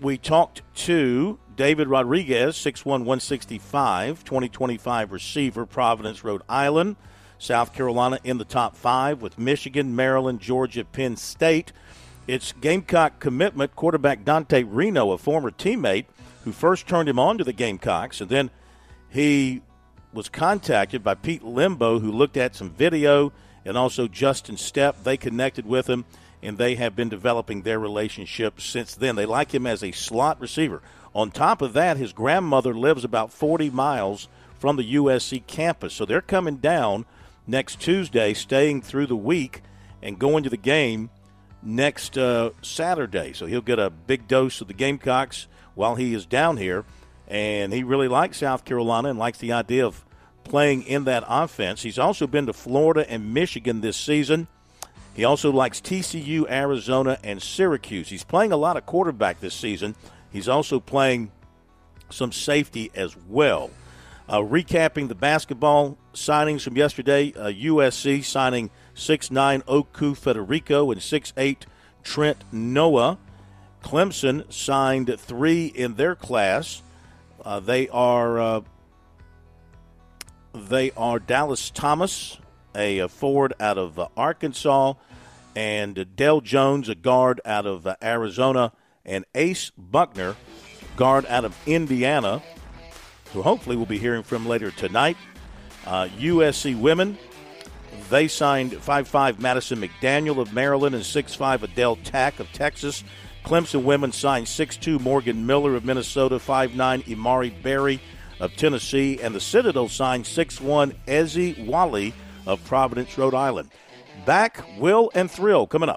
we talked to David Rodriguez, 6'1", 165, 2025 receiver, Providence, Rhode Island. South Carolina in the top five with Michigan, Maryland, Georgia, Penn State. It's Gamecock commitment quarterback Dante Reno, a former teammate who first turned him on to the Gamecocks, and then he was contacted by Pete Limbo, who looked at some video, and also Justin Stepp. They connected with him, and they have been developing their relationship since then. They like him as a slot receiver. On top of that, his grandmother lives about 40 miles from the USC campus, so they're coming down next Tuesday, staying through the week, and going to the game next Saturday. So he'll get a big dose of the Gamecocks while he is down here, and he really likes South Carolina and likes the idea of playing in that offense. He's also been to Florida and Michigan this season. He also likes TCU, Arizona, and Syracuse. He's playing a lot of quarterback this season. He's also playing some safety as well. Recapping the basketball signings from yesterday, USC signing 6'9 Oku Federico and 6'8 Trent Noah. Clemson signed three in their class. They are Dallas Thomas, a forward out of Arkansas, and Dell Jones, a guard out of Arizona, and Ace Buckner, guard out of Indiana, who hopefully we'll be hearing from later tonight. USC women, they signed 5'5 Madison McDaniel of Maryland and 6'5 Adele Tack of Texas. Clemson women signed 6'2 Morgan Miller of Minnesota, 5'9 Imari Berry of Tennessee, and the Citadel signed 6'1 Ezzy Wally of Providence, Rhode Island. Back, Will, and Thrill coming up.